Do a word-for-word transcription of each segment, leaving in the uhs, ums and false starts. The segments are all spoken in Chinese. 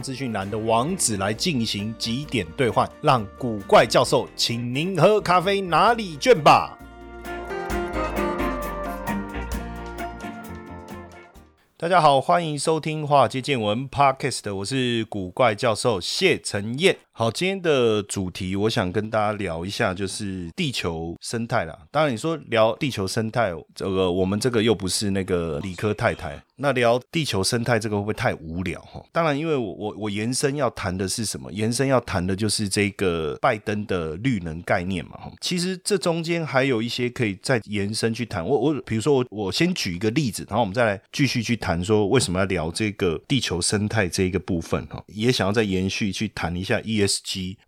资讯栏的网址来进行几点兑换，让古怪教授请您喝咖啡拿礼券吧。大家好，欢迎收听华尔街见闻 Podcast， 我是古怪教授谢承彦。好，今天的主题我想跟大家聊一下，就是地球生态啦。当然你说聊地球生态，这个我们这个又不是那个理科太太，那聊地球生态这个会不会太无聊？当然因为我我我延伸要谈的是什么？延伸要谈的就是这个拜登的绿能概念嘛。其实这中间还有一些可以再延伸去谈。我我比如说我我先举一个例子，然后我们再来继续去谈说为什么要聊这个地球生态这一个部分，也想要再延续去谈一下 E S G。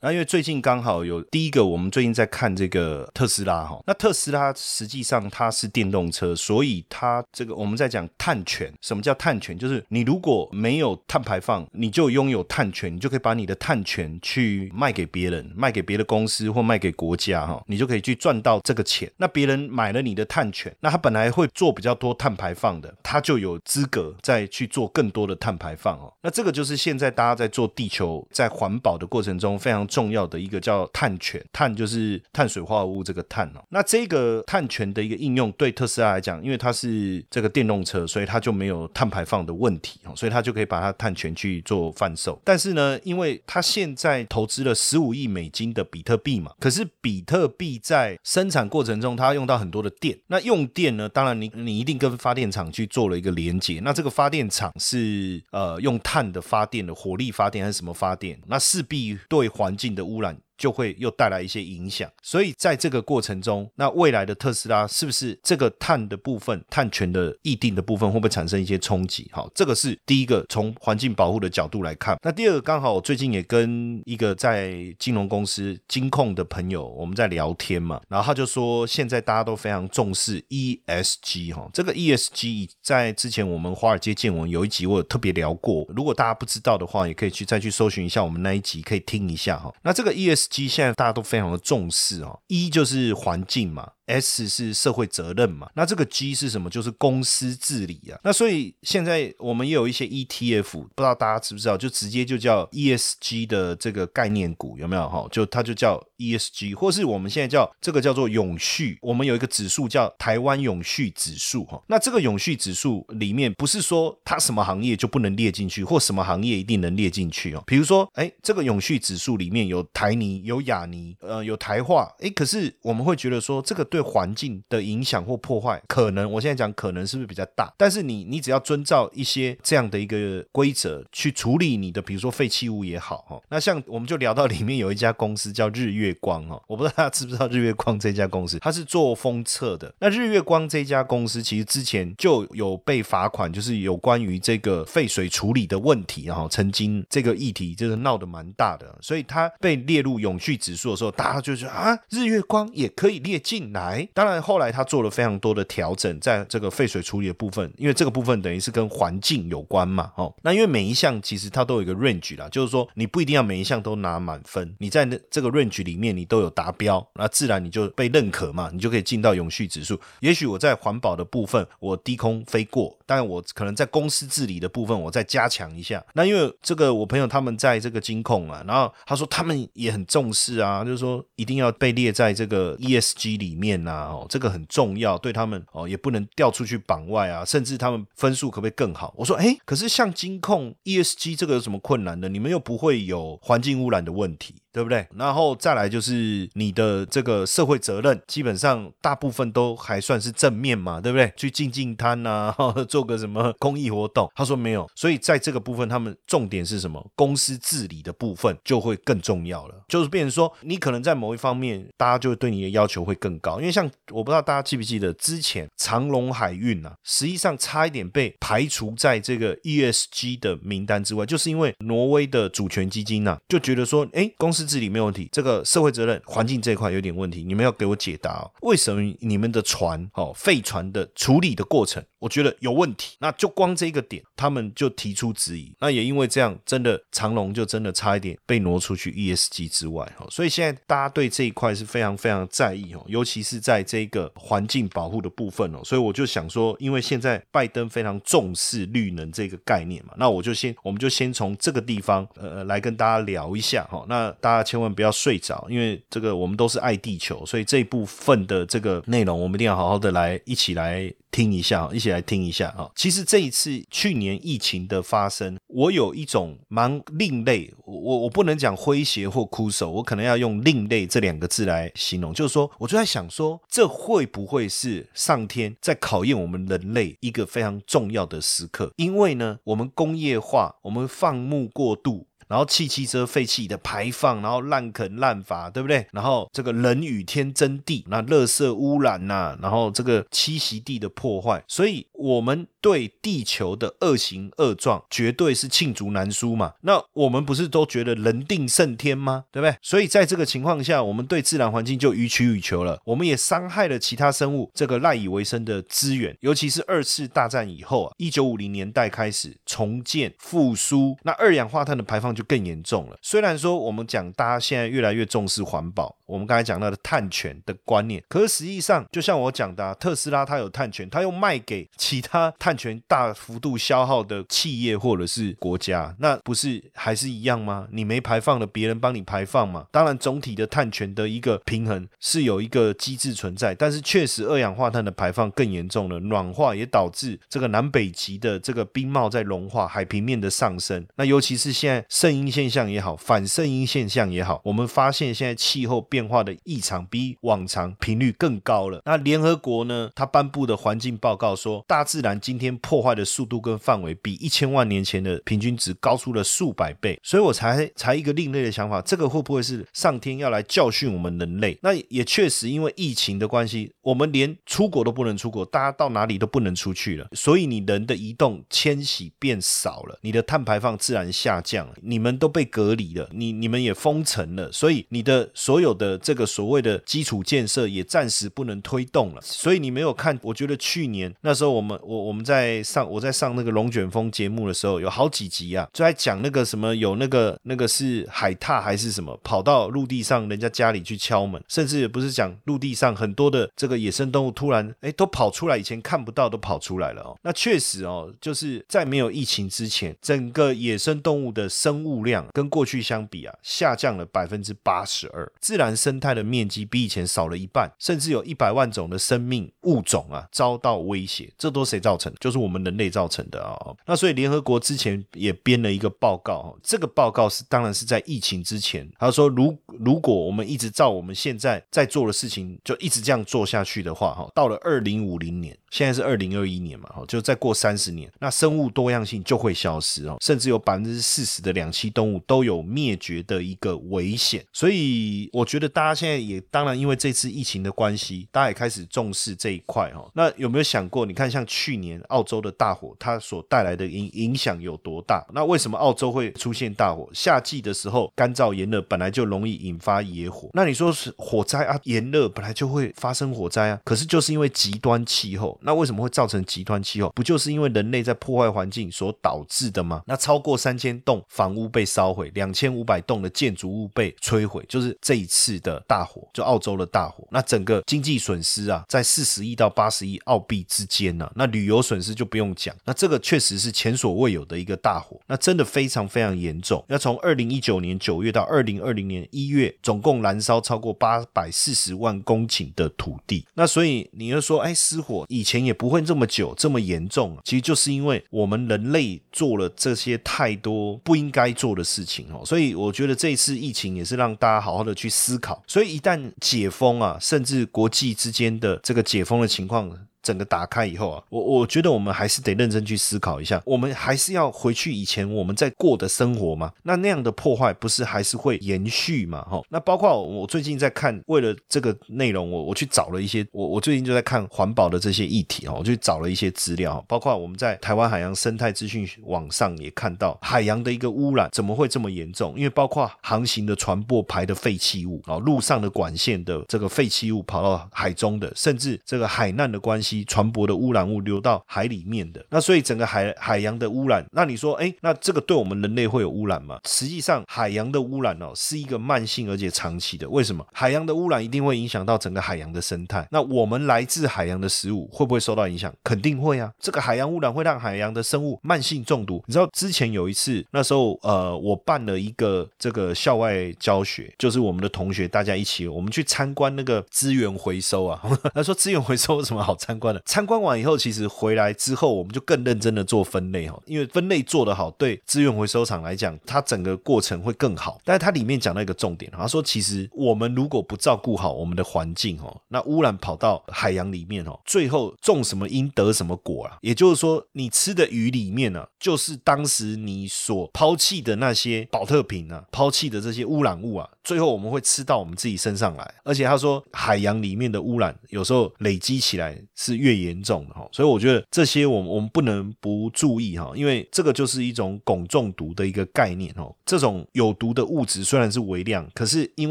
那因为最近刚好有第一个，我们最近在看这个特斯拉，那特斯拉实际上它是电动车，所以它这个我们在讲碳权。什么叫碳权？就是你如果没有碳排放，你就拥有碳权，你就可以把你的碳权去卖给别人，卖给别的公司或卖给国家，你就可以去赚到这个钱。那别人买了你的碳权，那他本来会做比较多碳排放的，他就有资格再去做更多的碳排放。那这个就是现在大家在做地球在环保的过程中非常重要的一个叫碳权。碳就是碳水化合物这个碳、哦、那这个碳权的一个应用对特斯拉来讲，因为它是这个电动车，所以它就没有碳排放的问题、哦、所以它就可以把它碳权去做贩售。但是呢，因为它现在投资了十五亿美金的比特币嘛，可是比特币在生产过程中它用到很多的电，那用电呢，当然 你, 你一定跟发电厂去做了一个连接，那这个发电厂是、呃、用碳的发电的，火力发电还是什么发电，那势必对环境的污染就会又带来一些影响。所以在这个过程中，那未来的特斯拉是不是这个碳的部分，碳权的议定的部分会不会产生一些冲击？好，这个是第一个，从环境保护的角度来看。那第二个，刚好我最近也跟一个在金融公司金控的朋友我们在聊天嘛，然后他就说现在大家都非常重视 E S G、哦、这个 E S G 在之前我们华尔街见闻有一集我有特别聊过，如果大家不知道的话也可以去再去搜寻一下我们那一集，可以听一下、哦、那这个 E S G现在大家都非常的重视、哦、E 就是环境嘛，S 是社会责任嘛，那这个 G 是什么？就是公司治理啊。那所以现在我们也有一些 E T F， 不知道大家知不知道，就直接就叫 E S G 的这个概念股，有没有？就它就叫 E S G， 或是我们现在叫这个叫做永续，我们有一个指数叫台湾永续指数。那这个永续指数里面不是说它什么行业就不能列进去，或什么行业一定能列进去。比如说诶，这个永续指数里面有台泥，有亚泥、呃、有台化，诶，可是我们会觉得说这个对环境的影响或破坏，可能我现在讲可能是不是比较大，但是你你只要遵照一些这样的一个规则去处理你的比如说废弃物也好、哦、那像我们就聊到里面有一家公司叫日月光、哦、我不知道大家知不知道日月光这家公司，它是做封测的。那日月光这家公司其实之前就有被罚款，就是有关于这个废水处理的问题、哦、曾经这个议题就是闹得蛮大的，所以它被列入永续指数的时候，大家就说啊，日月光也可以列进来。当然后来他做了非常多的调整在这个废水处理的部分，因为这个部分等于是跟环境有关嘛、哦、那因为每一项其实它都有一个 range 啦，就是说你不一定要每一项都拿满分，你在这个 range 里面你都有达标，那自然你就被认可嘛，你就可以进到永续指数。也许我在环保的部分我低空飞过，但我可能在公司治理的部分我再加强一下。那因为这个我朋友他们在这个金控啊，然后他说他们也很重视啊，就是说一定要被列在这个 E S G 里面面啊、哦、这个很重要，对他们、哦、也不能掉出去榜外啊，甚至他们分数可不可以更好。我说诶，可是像金控 E S G 这个有什么困难的？你们又不会有环境污染的问题，对不对？然后再来就是你的这个社会责任，基本上大部分都还算是正面嘛，对不对？去进进摊啊，做个什么公益活动，他说没有。所以在这个部分他们重点是什么？公司治理的部分就会更重要了，就是变成说你可能在某一方面大家就对你的要求会更高。因为像我不知道大家记不记得之前长荣海运啊，实际上差一点被排除在这个 E S G 的名单之外，就是因为挪威的主权基金啊就觉得说诶，公司治理没有问题，这个社会责任环境这一块有点问题，你们要给我解答、哦、为什么你们的船、哦、废船的处理的过程我觉得有问题。那就光这一个点他们就提出质疑，那也因为这样真的长荣就真的差一点被挪出去 E S G 之外、哦、所以现在大家对这一块是非常非常在意、哦、尤其是在这个环境保护的部分、哦、所以我就想说因为现在拜登非常重视绿能这个概念嘛，那我就先我们就先从这个地方、呃、来跟大家聊一下、哦、那大家大家千万不要睡着，因为这个我们都是爱地球，所以这一部分的这个内容我们一定要好好的来一起来听一下一起来听一下。其实这一次去年疫情的发生，我有一种蛮另类，我我不能讲诙谐或枯手，我可能要用另类这两个字来形容，就是说我就在想说这会不会是上天在考验我们人类一个非常重要的时刻。因为呢我们工业化，我们放牧过度，然后汽机车废气的排放，然后滥垦滥伐，对不对？然后这个人与天争地，那垃圾污染啊，然后这个栖息地的破坏，所以我们对地球的恶行恶状绝对是罄竹难书嘛。那我们不是都觉得人定胜天吗？对不对？所以在这个情况下，我们对自然环境就予取予求了，我们也伤害了其他生物这个赖以为生的资源。尤其是二次大战以后啊，一九五零年代开始重建复苏，那二氧化碳的排放就更严重了。虽然说我们讲大家现在越来越重视环保，我们刚才讲到的碳权的观念，可是实际上就像我讲的、啊、特斯拉它有碳权，它又卖给其他碳权大幅度消耗的企业或者是国家，那不是还是一样吗？你没排放了，别人帮你排放嘛。当然总体的碳权的一个平衡是有一个机制存在，但是确实二氧化碳的排放更严重了，暖化也导致这个南北极的这个冰帽在融化，海平面的上升，那尤其是现在圣因现象也好，反圣因现象也好，我们发现现在气候变化的异常比往常频率更高了。那联合国呢，它颁布的环境报告说，大自然今天破坏的速度跟范围比一千万年前的平均值高出了数百倍。所以我才才一个另类的想法，这个会不会是上天要来教训我们人类？那也确实因为疫情的关系，我们连出国都不能出国，大家到哪里都不能出去了，所以你人的移动迁徙变少了，你的碳排放自然下降了，你你们都被隔离了，你你们也封城了，所以你的所有的这个所谓的基础建设也暂时不能推动了。所以你没有看，我觉得去年那时候我们我我们在上我在上那个龙卷风节目的时候，有好几集啊就在讲那个什么有那个那个是海獭还是什么跑到陆地上人家家里去敲门，甚至也不是讲陆地上很多的这个野生动物突然哎都跑出来，以前看不到都跑出来了哦。那确实哦，就是在没有疫情之前，整个野生动物的生物物量跟过去相比啊，下降了 百分之八十二， 自然生态的面积比以前少了一半，甚至有一百万种的生命物种啊遭到威胁。这都谁造成的？就是我们人类造成的啊、哦。那所以联合国之前也编了一个报告、哦、这个报告是当然是在疫情之前，他说如如果我们一直照我们现在在做的事情就一直这样做下去的话、哦、到了二零五零年，现在是二零二一年嘛、哦、就再过三十年，那生物多样性就会消失、哦、甚至有 百分之四十 的两栖动物都有灭绝的一个危险。所以我觉得大家现在也当然因为这次疫情的关系，大家也开始重视这一块、哦、那有没有想过你看像去年澳洲的大火它所带来的影响有多大？那为什么澳洲会出现大火？夏季的时候干燥炎热本来就容易引发野火，那你说是火灾啊，炎热本来就会发生火灾啊，可是就是因为极端气候。那为什么会造成极端气候？不就是因为人类在破坏环境所导致的吗？那超过三千栋房屋被烧毁，两千五百栋的建筑物被摧毁，就是这一次的大火，就澳洲的大火。那整个经济损失啊，在四十亿到八十亿澳币之间啊，那旅游损失就不用讲，那这个确实是前所未有的一个大火，那真的非常非常严重。那从二零一九年九月到二零二零年一月，总共燃烧超过八百四十万公顷的土地。那所以你就说哎，失火以前前也不会这么久这么严重，其实就是因为我们人类做了这些太多不应该做的事情。所以我觉得这一次疫情也是让大家好好的去思考，所以一旦解封啊，甚至国际之间的这个解封的情况整个打开以后啊，我我觉得我们还是得认真去思考一下，我们还是要回去以前我们在过的生活吗？那那样的破坏不是还是会延续吗？齁，那包括我最近在看，为了这个内容，我我去找了一些，我我最近就在看环保的这些议题，我去找了一些资料，包括我们在台湾海洋生态资讯网上也看到海洋的一个污染怎么会这么严重，因为包括航行的船舶排的废弃物，路上的管线的这个废弃物跑到海中的，甚至这个海难的关系船舶的污染物流到海里面的，那所以整个 海, 海洋的污染，那你说诶，那这个对我们人类会有污染吗？实际上海洋的污染、哦、是一个慢性而且长期的。为什么？海洋的污染一定会影响到整个海洋的生态，那我们来自海洋的食物会不会受到影响？肯定会啊，这个海洋污染会让海洋的生物慢性中毒。你知道之前有一次，那时候呃，我办了一个这个校外教学，就是我们的同学大家一起我们去参观那个资源回收啊他说资源回收有什么好参观？参观完以后，其实回来之后我们就更认真的做分类，因为分类做得好，对资源回收厂来讲它整个过程会更好。但是它里面讲到一个重点，他说其实我们如果不照顾好我们的环境，那污染跑到海洋里面，最后种什么因得什么果啊。也就是说你吃的鱼里面啊，就是当时你所抛弃的那些保特瓶啊，抛弃的这些污染物啊，最后我们会吃到我们自己身上来。而且他说海洋里面的污染有时候累积起来是越严重的，所以我觉得这些我们我们不能不注意，因为这个就是一种汞中毒的一个概念。这种有毒的物质虽然是微量，可是因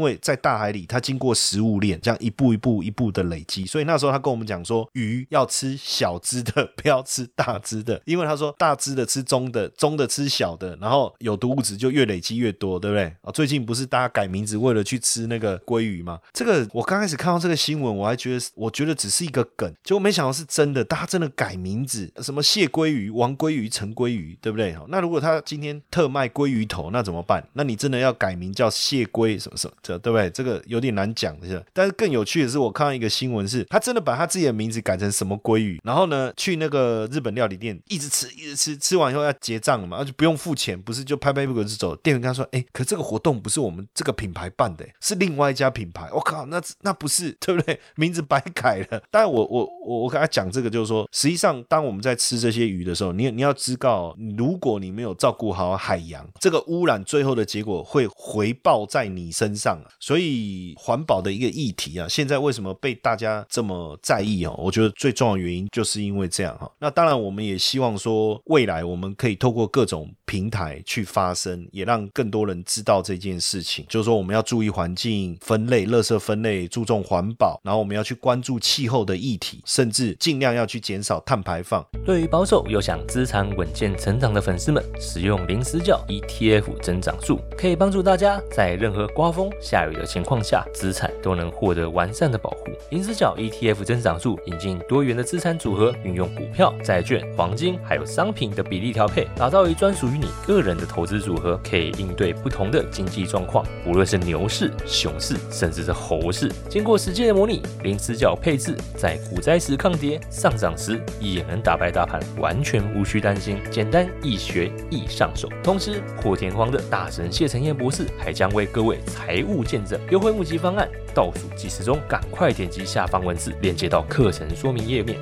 为在大海里它经过食物链这样一步一步一步的累积，所以那时候他跟我们讲说鱼要吃小只的，不要吃大只的，因为他说大只的吃中的，中的吃小的，然后有毒物质就越累积越多，对不对？最近不是大家改名字为了去吃那个鲑鱼吗？这个我刚开始看到这个新闻我还觉得我觉得只是一个梗，结果没想到是真的，大家真的改名字，什么蟹鲑鱼、王鲑鱼、陈鲑鱼，对不对？那如果他今天特卖鲑鱼头那怎么办？那你真的要改名叫蟹鲑什么什么，对不对？这个有点难讲的。但是更有趣的是我看到一个新闻是他真的把他自己的名字改成什么鲑鱼，然后呢去那个日本料理店一直吃一直吃，吃完以后要结账了嘛，就不用付钱，不是就拍拍屁股就走。店员跟他说诶，可这个活动不是我们这个品牌办的，是另外一家品牌，我、哦、靠，那那不是，对不对？名字白改了。但我我我我跟他讲这个就是说，实际上当我们在吃这些鱼的时候， 你, 你要知道，如果你没有照顾好海洋，这个污染最后的结果会回报在你身上、啊、所以环保的一个议题啊，现在为什么被大家这么在意、哦、我觉得最重要的原因就是因为这样、哦、那当然我们也希望说未来我们可以透过各种平台去发声，也让更多人知道这件事情，就是说我们要注意环境分类，垃圾分类，注重环保，然后我们要去关注气候的议题，甚至尽量要去减少碳排放。对于保守又想资产稳健成长的粉丝们，使用零死角 E T F 增长术，可以帮助大家在任何刮风下雨的情况下，资产都能获得完善的保护。零死角 E T F 增长术引进多元的资产组合，运用股票、债券、黄金还有商品的比例调配，打造一专属于你个人的投资组合，可以应对不同的经济状况，无论是牛市、熊市甚至是猴市。经过实践的模拟，零死角配置在股灾时抗跌，上涨时也能打败大盘，完全无需担心，简单易学易上手。同时破天荒的大神谢承彦博士还将为各位财务见证优惠募集方案，倒数计时中赶快点击下方文字链接到课程说明页面。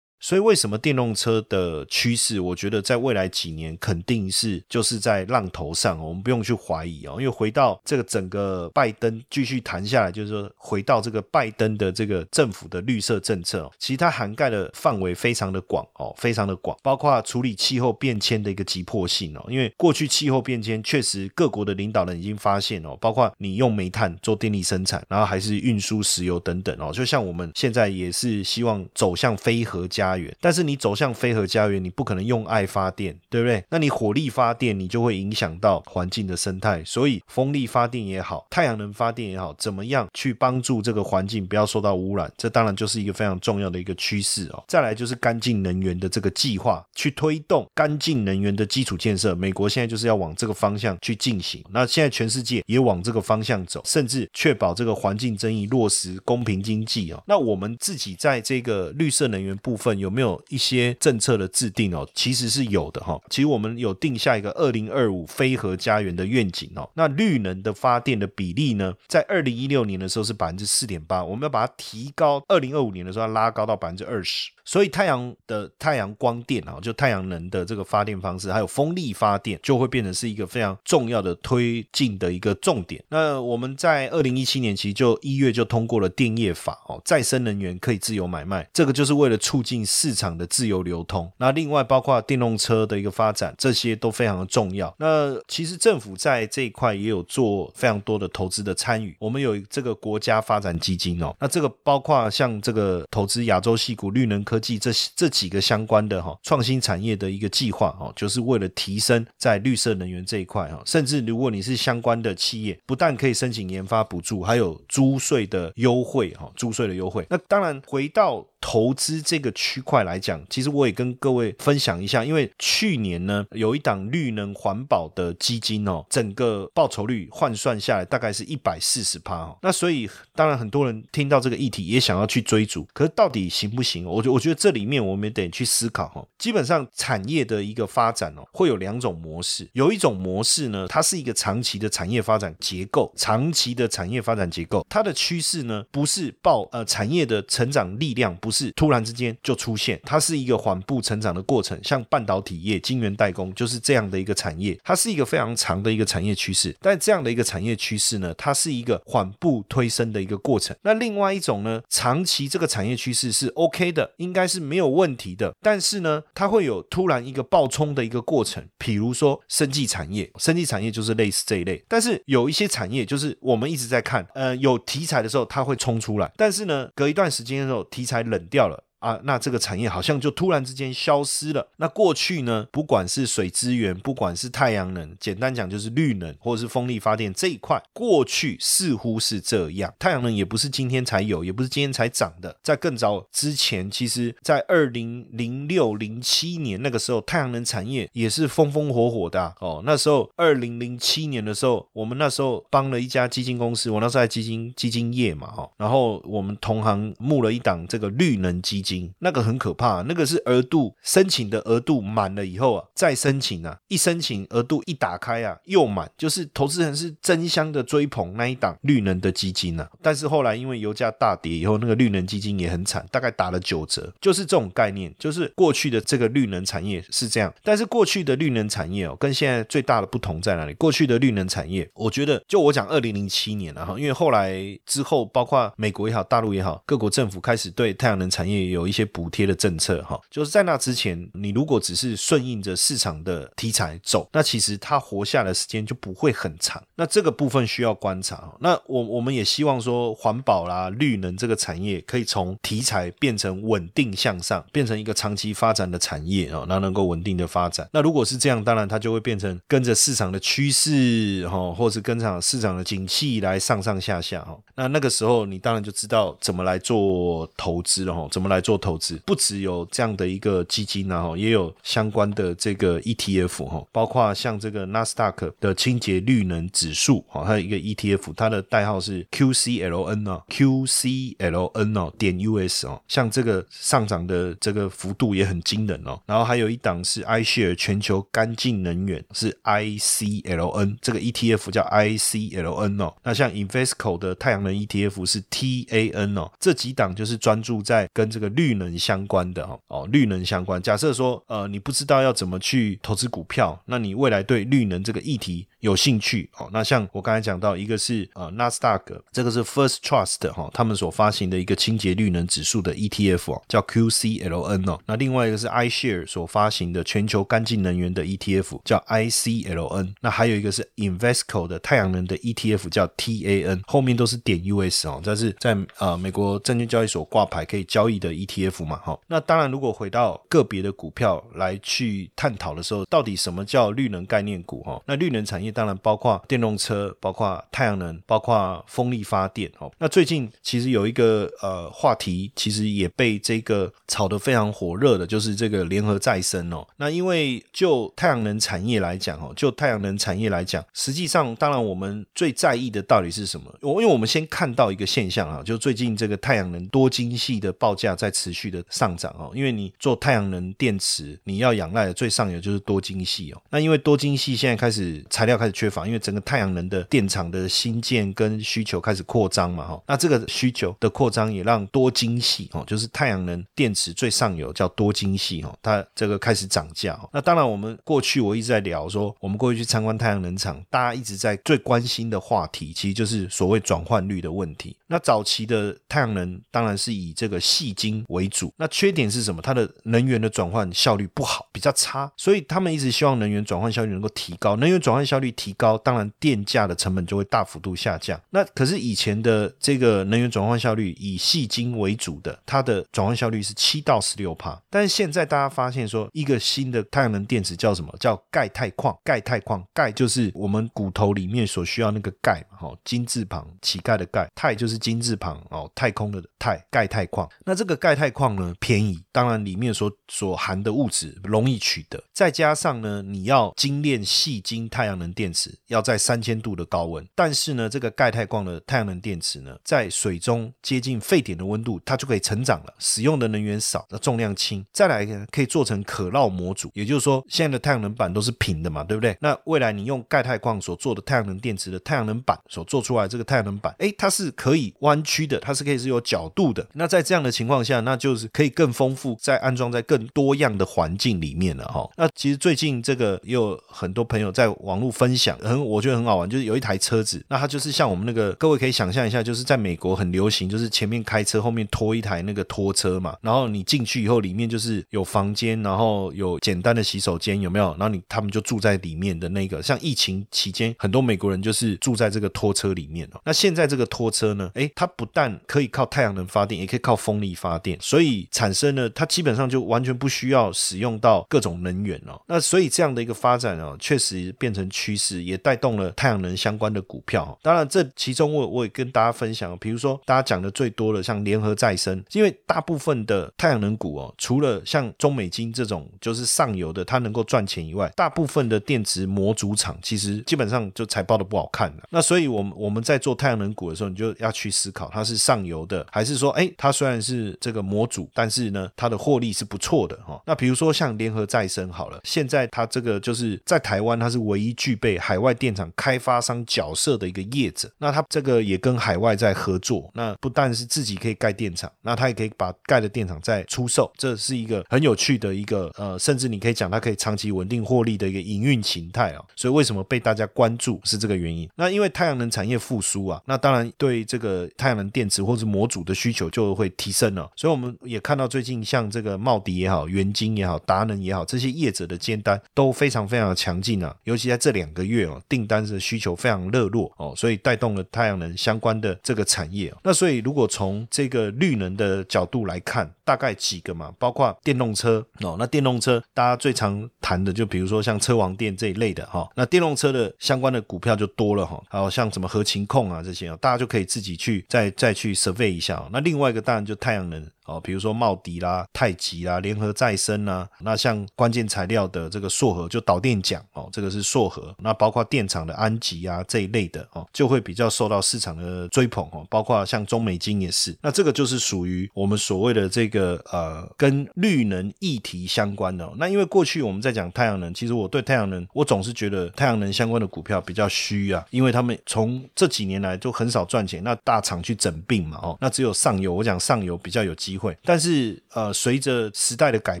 所以为什么电动车的趋势我觉得在未来几年肯定是就是在浪头上，我们不用去怀疑哦。因为回到这个整个拜登继续谈下来，就是说回到这个拜登的这个政府的绿色政策，其实它涵盖的范围非常的广哦，非常的广，包括处理气候变迁的一个急迫性哦。因为过去气候变迁确实各国的领导人已经发现哦，包括你用煤炭做电力生产，然后还是运输石油等等哦，就像我们现在也是希望走向非核家源，但是你走向非核家园，你不可能用爱发电，对不对？那你火力发电你就会影响到环境的生态，所以风力发电也好，太阳能发电也好，怎么样去帮助这个环境不要受到污染，这当然就是一个非常重要的一个趋势哦。再来就是干净能源的这个计划，去推动干净能源的基础建设，美国现在就是要往这个方向去进行，那现在全世界也往这个方向走，甚至确保这个环境争议，落实公平经济哦。那我们自己在这个绿色能源部分有没有一些政策的制定哦？其实是有的哈、哦。其实我们有定下一个二零二五非核家园的愿景哦。那绿能的发电的比例呢，在二零一六年的时候是 百分之四点八， 我们要把它提高，二零二五年的时候要拉高到 百分之二十。所以太阳的太阳光电啊，就太阳能的这个发电方式，还有风力发电，就会变成是一个非常重要的推进的一个重点。那我们在二零一七年其实就一月就通过了电业法哦，再生能源可以自由买卖，这个就是为了促进市场的自由流通。那另外包括电动车的一个发展，这些都非常的重要。那其实政府在这一块也有做非常多的投资的参与，我们有这个国家发展基金哦，那这个包括像这个投资亚洲矽谷绿能科技 这, 这几个相关的、哦、创新产业的一个计划、哦、就是为了提升在绿色能源这一块、哦、甚至如果你是相关的企业，不但可以申请研发补助，还有租税的优惠、哦、租税的优惠。那当然回到投资这个区块来讲，其实我也跟各位分享一下，因为去年呢有一档绿能环保的基金哦，整个报酬率换算下来大概是 百分之一百四十、哦、那所以当然很多人听到这个议题也想要去追逐，可是到底行不行？我我觉得这里面我们得去思考、哦、基本上产业的一个发展、哦、会有两种模式，有一种模式呢，它是一个长期的产业发展结构，长期的产业发展结构它的趋势呢不是报、呃、产业的成长力量不是突然之间就出现，它是一个缓步成长的过程，像半导体业、晶圆代工就是这样的一个产业，它是一个非常长的一个产业趋势，但这样的一个产业趋势呢，它是一个缓步推升的一个过程。那另外一种呢，长期这个产业趋势是 OK 的，应该是没有问题的，但是呢它会有突然一个爆冲的一个过程，比如说生技产业，生技产业就是类似这一类，但是有一些产业就是我们一直在看，呃，有题材的时候它会冲出来，但是呢隔一段时间的时候题材冷掉了啊，那这个产业好像就突然之间消失了。那过去呢，不管是水资源，不管是太阳能，简单讲就是绿能或者是风力发电这一块，过去似乎是这样。太阳能也不是今天才有，也不是今天才涨的，在更早之前，其实在二零零六零七年那个时候，太阳能产业也是风风火火的、啊、哦。那时候二零零七年的时候，我们那时候帮了一家基金公司，我那时候在基金基金业嘛、哦、然后我们同行募了一档这个绿能基金，那个很可怕、啊、那个是额度申请的额度满了以后啊，再申请啊，一申请额度一打开啊又满，就是投资人是争相的追捧那一档绿能的基金啊。但是后来因为油价大跌以后，那个绿能基金也很惨，大概打了九折，就是这种概念，就是过去的这个绿能产业是这样。但是过去的绿能产业哦，跟现在最大的不同在哪里？过去的绿能产业，我觉得就我讲二零零七年啊，因为后来之后包括美国也好，大陆也好，各国政府开始对太阳能产业有有一些补贴的政策，就是在那之前你如果只是顺应着市场的题材走，那其实它活下的时间就不会很长，那这个部分需要观察。那 我, 我们也希望说环保啦、绿能这个产业可以从题材变成稳定向上，变成一个长期发展的产业，那能够稳定的发展。那如果是这样，当然它就会变成跟着市场的趋势，或是跟着市场的景气来上上下下。那那个时候你当然就知道怎么来做投资了，怎么来做做投资，不只有这样的一个基金啊，也有相关的这个 E T F， 包括像这个 Nasdaq 的清洁绿能指数，它有一个 E T F， 它的代号是 Q C L N Q C L N 点 U S， 像这个上涨的这个幅度也很惊人哦。然后还有一档是 iShare 全球干净能源，是 I C L N， 这个 E T F 叫 I C L N 哦。那像 Invesco 的太阳能 E T F 是 T A N 哦。这几档就是专注在跟这个绿能相关的、哦、绿能相关。假设说呃，你不知道要怎么去投资股票，那你未来对绿能这个议题有兴趣。哦，那像我刚才讲到，一个是呃 Nasdaq， 这个是 First Trust，哦，他们所发行的一个清洁绿能指数的 E T F，哦，叫 Q C L N，哦，那另外一个是 iShare 所发行的全球干净能源的 E T F 叫 I C L N， 那还有一个是 Invesco 的太阳能的 E T F 叫 T A N， 后面都是点 U S，哦，这是在呃美国证券交易所挂牌可以交易的 E T F 嘛。哦，那当然如果回到个别的股票来去探讨的时候，到底什么叫绿能概念股，哦，那绿能产业当然包括电动车，包括太阳能，包括风力发电，哦，那最近其实有一个呃话题其实也被这个炒得非常火热的，就是这个联合再生，哦，那因为就太阳能产业来讲，哦，就太阳能产业来讲，实际上当然我们最在意的到底是什么，因为我们先看到一个现象，啊，就最近这个太阳能多晶系的报价在持续的上涨，哦，因为你做太阳能电池你要仰赖的最上游就是多晶系，哦，那因为多晶系现在开始材料开始缺乏，因为整个太阳能的电厂的新建跟需求开始扩张嘛，哦，那这个需求的扩张也让多晶系，哦，就是太阳能电池最上游叫多晶系，哦，它这个开始涨价，哦，那当然我们过去我一直在聊说，我们过去去参观太阳能厂，大家一直在最关心的话题其实就是所谓转换率的问题。那早期的太阳能当然是以这个矽晶为主，那缺点是什么？它的能源的转换效率不好，比较差，所以他们一直希望能源转换效率能够提高，能源转换效率提高，当然电价的成本就会大幅度下降。那可是以前的这个能源转换效率以矽晶为主的，它的转换效率是 百分之七到百分之十六， 但是现在大家发现说一个新的太阳能电池叫什么？叫钙钛矿。钙钛矿，钙就是我们骨头里面所需要那个钙，哦，金字旁乞丐的钙，钛就是金字旁，哦，太空的钛，钙钛矿。那这个钙钛矿呢便宜，当然里面所所含的物质容易取得，再加上呢你要精炼矽晶太阳能电池要在三千度的高温，但是呢这个钙钛矿的太阳能电池呢在水中接近沸点的温度它就可以成长了，使用的能源少，重量轻，再来可以做成可绕模组，也就是说现在的太阳能板都是平的嘛，对不对？那未来你用钙钛矿所做的太阳能电池的太阳能板所做出来的这个太阳能板，诶，它是可以弯曲的，它是可以是有角度的，那在这样的情况下，那就是可以更丰富，再安装在更多样的环境里面了，哦，那其实最近这个也有很多朋友在网络分享，很我觉得很好玩，就是有一台车子，那它就是像我们那个，各位可以想象一下，就是在美国很流行，就是前面开车后面拖一台那个拖车嘛，然后你进去以后里面就是有房间，然后有简单的洗手间，有没有？然后你他们就住在里面的那个，像疫情期间很多美国人就是住在这个拖车里面，哦，那现在这个拖车呢，诶，它不但可以靠太阳能发电，也可以靠风力发电，所以产生了它基本上就完全不需要使用到各种能源，哦，那所以这样的一个发展，哦，确实变成趋势，也带动了太阳能相关的股票，哦，当然这其中 我, 我也跟大家分享，比如说大家讲的最多的像联合再生，因为大部分的太阳能股，哦，除了像中美晶这种就是上游的它能够赚钱以外，大部分的电池模组厂其实基本上就财报都不好看了。那所以我们我们在做太阳能股的时候，你就要去思考它是上游的，还是说诶它虽然是这个模组，但是呢它的获利是不错的，哦，那比如说像联合再生好了，现在它这个就是在台湾它是唯一具备海外电厂开发商角色的一个业者，那它这个也跟海外在合作，那不但是自己可以盖电厂，那它也可以把盖的电厂再出售，这是一个很有趣的一个呃，甚至你可以讲它可以长期稳定获利的一个营运形态，哦，所以为什么被大家关注是这个原因。那因为太阳能产业复苏啊，那当然对这个太阳能电池或是模组的需求就会提升了，所以我们也看到最近像这个茂迪也好，元晶也好，达能也好，这些业者的接单都非常非常的强劲啊，尤其在这两个月，哦，订单的需求非常热络，哦，所以带动了太阳能相关的这个产业，哦，那所以如果从这个绿能的角度来看，大概几个嘛，包括电动车，哦，那电动车大家最常谈的就比如说像车王电这一类的，哦，那电动车的相关的股票就多了，哦，还有像什么合勤控啊这些，哦，大家就可以自己去再再去 survey 一下，哦，那另外一个当然就太阳能，哦，比如说茂迪啦，太极啦，联合再生啦，那像关键材料的这个硕和就导电奖，哦，这个是硕和，那包括电厂的安吉啊这一类的，哦，就会比较受到市场的追捧，哦，包括像中美晶也是，那这个就是属于我们所谓的这个呃跟绿能议题相关的，哦，那因为过去我们在讲太阳能，其实我对太阳能我总是觉得太阳能相关的股票比较虚啊，因为他们从这几年来就很少赚钱，那大厂去整并嘛，哦，那只有上游，我讲上游比较有机机会。但是呃，随着时代的改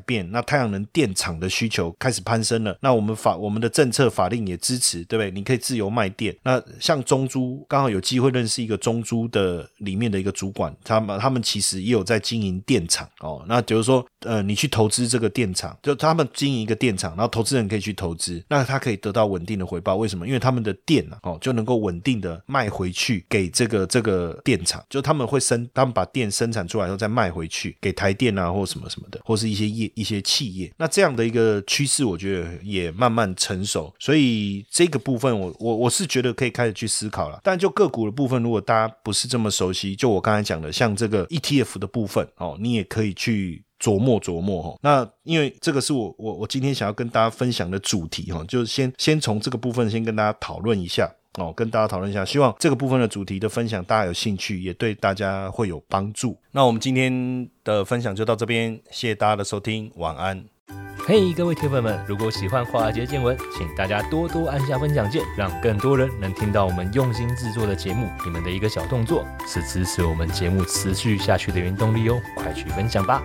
变，那太阳能电厂的需求开始攀升了，那我们法我们的政策法令也支持，对不对？你可以自由卖电。那像中租，刚好有机会认识一个中租的里面的一个主管，他们他们其实也有在经营电厂哦。那比如说呃，你去投资这个电厂，就他们经营一个电厂，然后投资人可以去投资，那他可以得到稳定的回报。为什么？因为他们的电啊，哦，就能够稳定的卖回去给这个这个电厂，就他们会生，他们把电生产出来后再卖回去给台电啊，或什么什么的，或是一些业一些企业。那这样的一个趋势，我觉得也慢慢成熟，所以这个部分我我我是觉得可以开始去思考了。但就个股的部分，如果大家不是这么熟悉，就我刚才讲的，像这个 E T F 的部分哦，你也可以去琢磨琢磨。那因为这个是我我我今天想要跟大家分享的主题，就先先从这个部分先跟大家讨论一下哦，跟大家讨论一下，希望这个部分的主题的分享大家有兴趣，也对大家会有帮助。那我们今天的分享就到这边，谢谢大家的收听，晚安。嘿、hey, 各位铁粉们，如果喜欢华尔街见闻，请大家多多按下分享键，让更多人能听到我们用心制作的节目。你们的一个小动作是支持我们节目持续下去的原动力哦，快去分享吧。